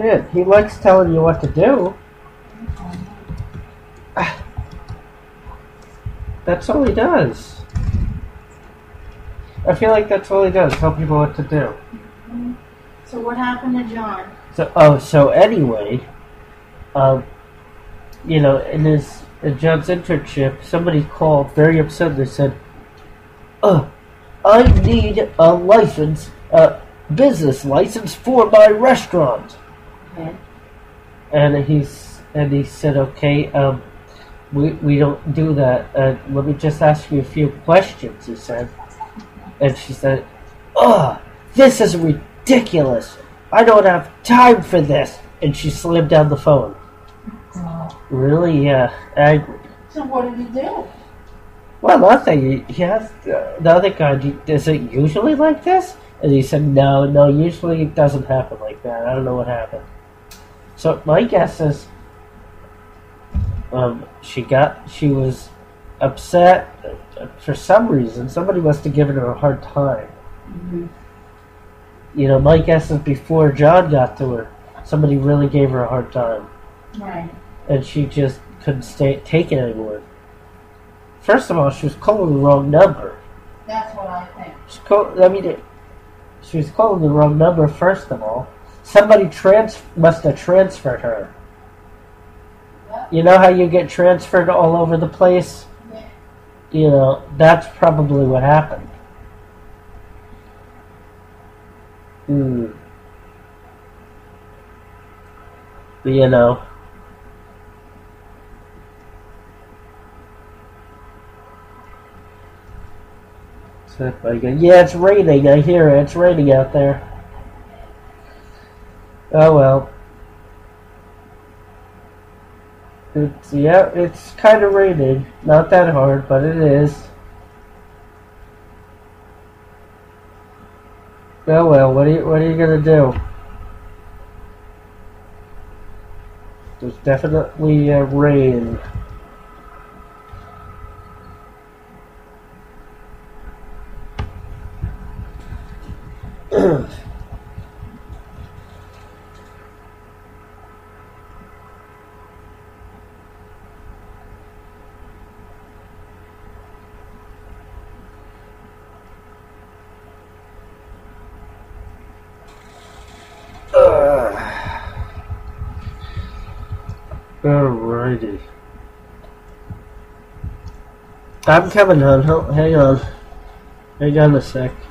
Shit, he likes telling you what to do. That's all he does. I feel like that's all he does, tell people what to do. Mm-hmm. So what happened to John? So anyway, you know, in John's internship, somebody called very upset. They said, I need a license, a business license for my restaurant. Okay. And he said, okay, we don't do that. Let me just ask you a few questions, he said. And she said, this is ridiculous. I don't have time for this. And she slammed down the phone. Really angry. So what did he do? Well, nothing. He asked the other guy, is it usually like this? And he said, no, usually it doesn't happen like that. I don't know what happened. So my guess is she was upset for some reason. Somebody must have given her a hard time. Mm-hmm. You know, my guess is before John got to her, somebody really gave her a hard time. Right. And she just couldn't take it anymore. First of all, she was calling the wrong number. That's what I think. She was calling the wrong number, first of all. Somebody must have transferred her. Yep. You know how you get transferred all over the place? Yeah. You know, that's probably what happened. Mm. You know. Yeah, it's raining. I hear it. It's raining out there. Oh, well. It's kind of raining. Not that hard, but it is. Oh, well. What are you going to do? There's definitely rain. Alrighty. I'm coming on. Hang on a sec.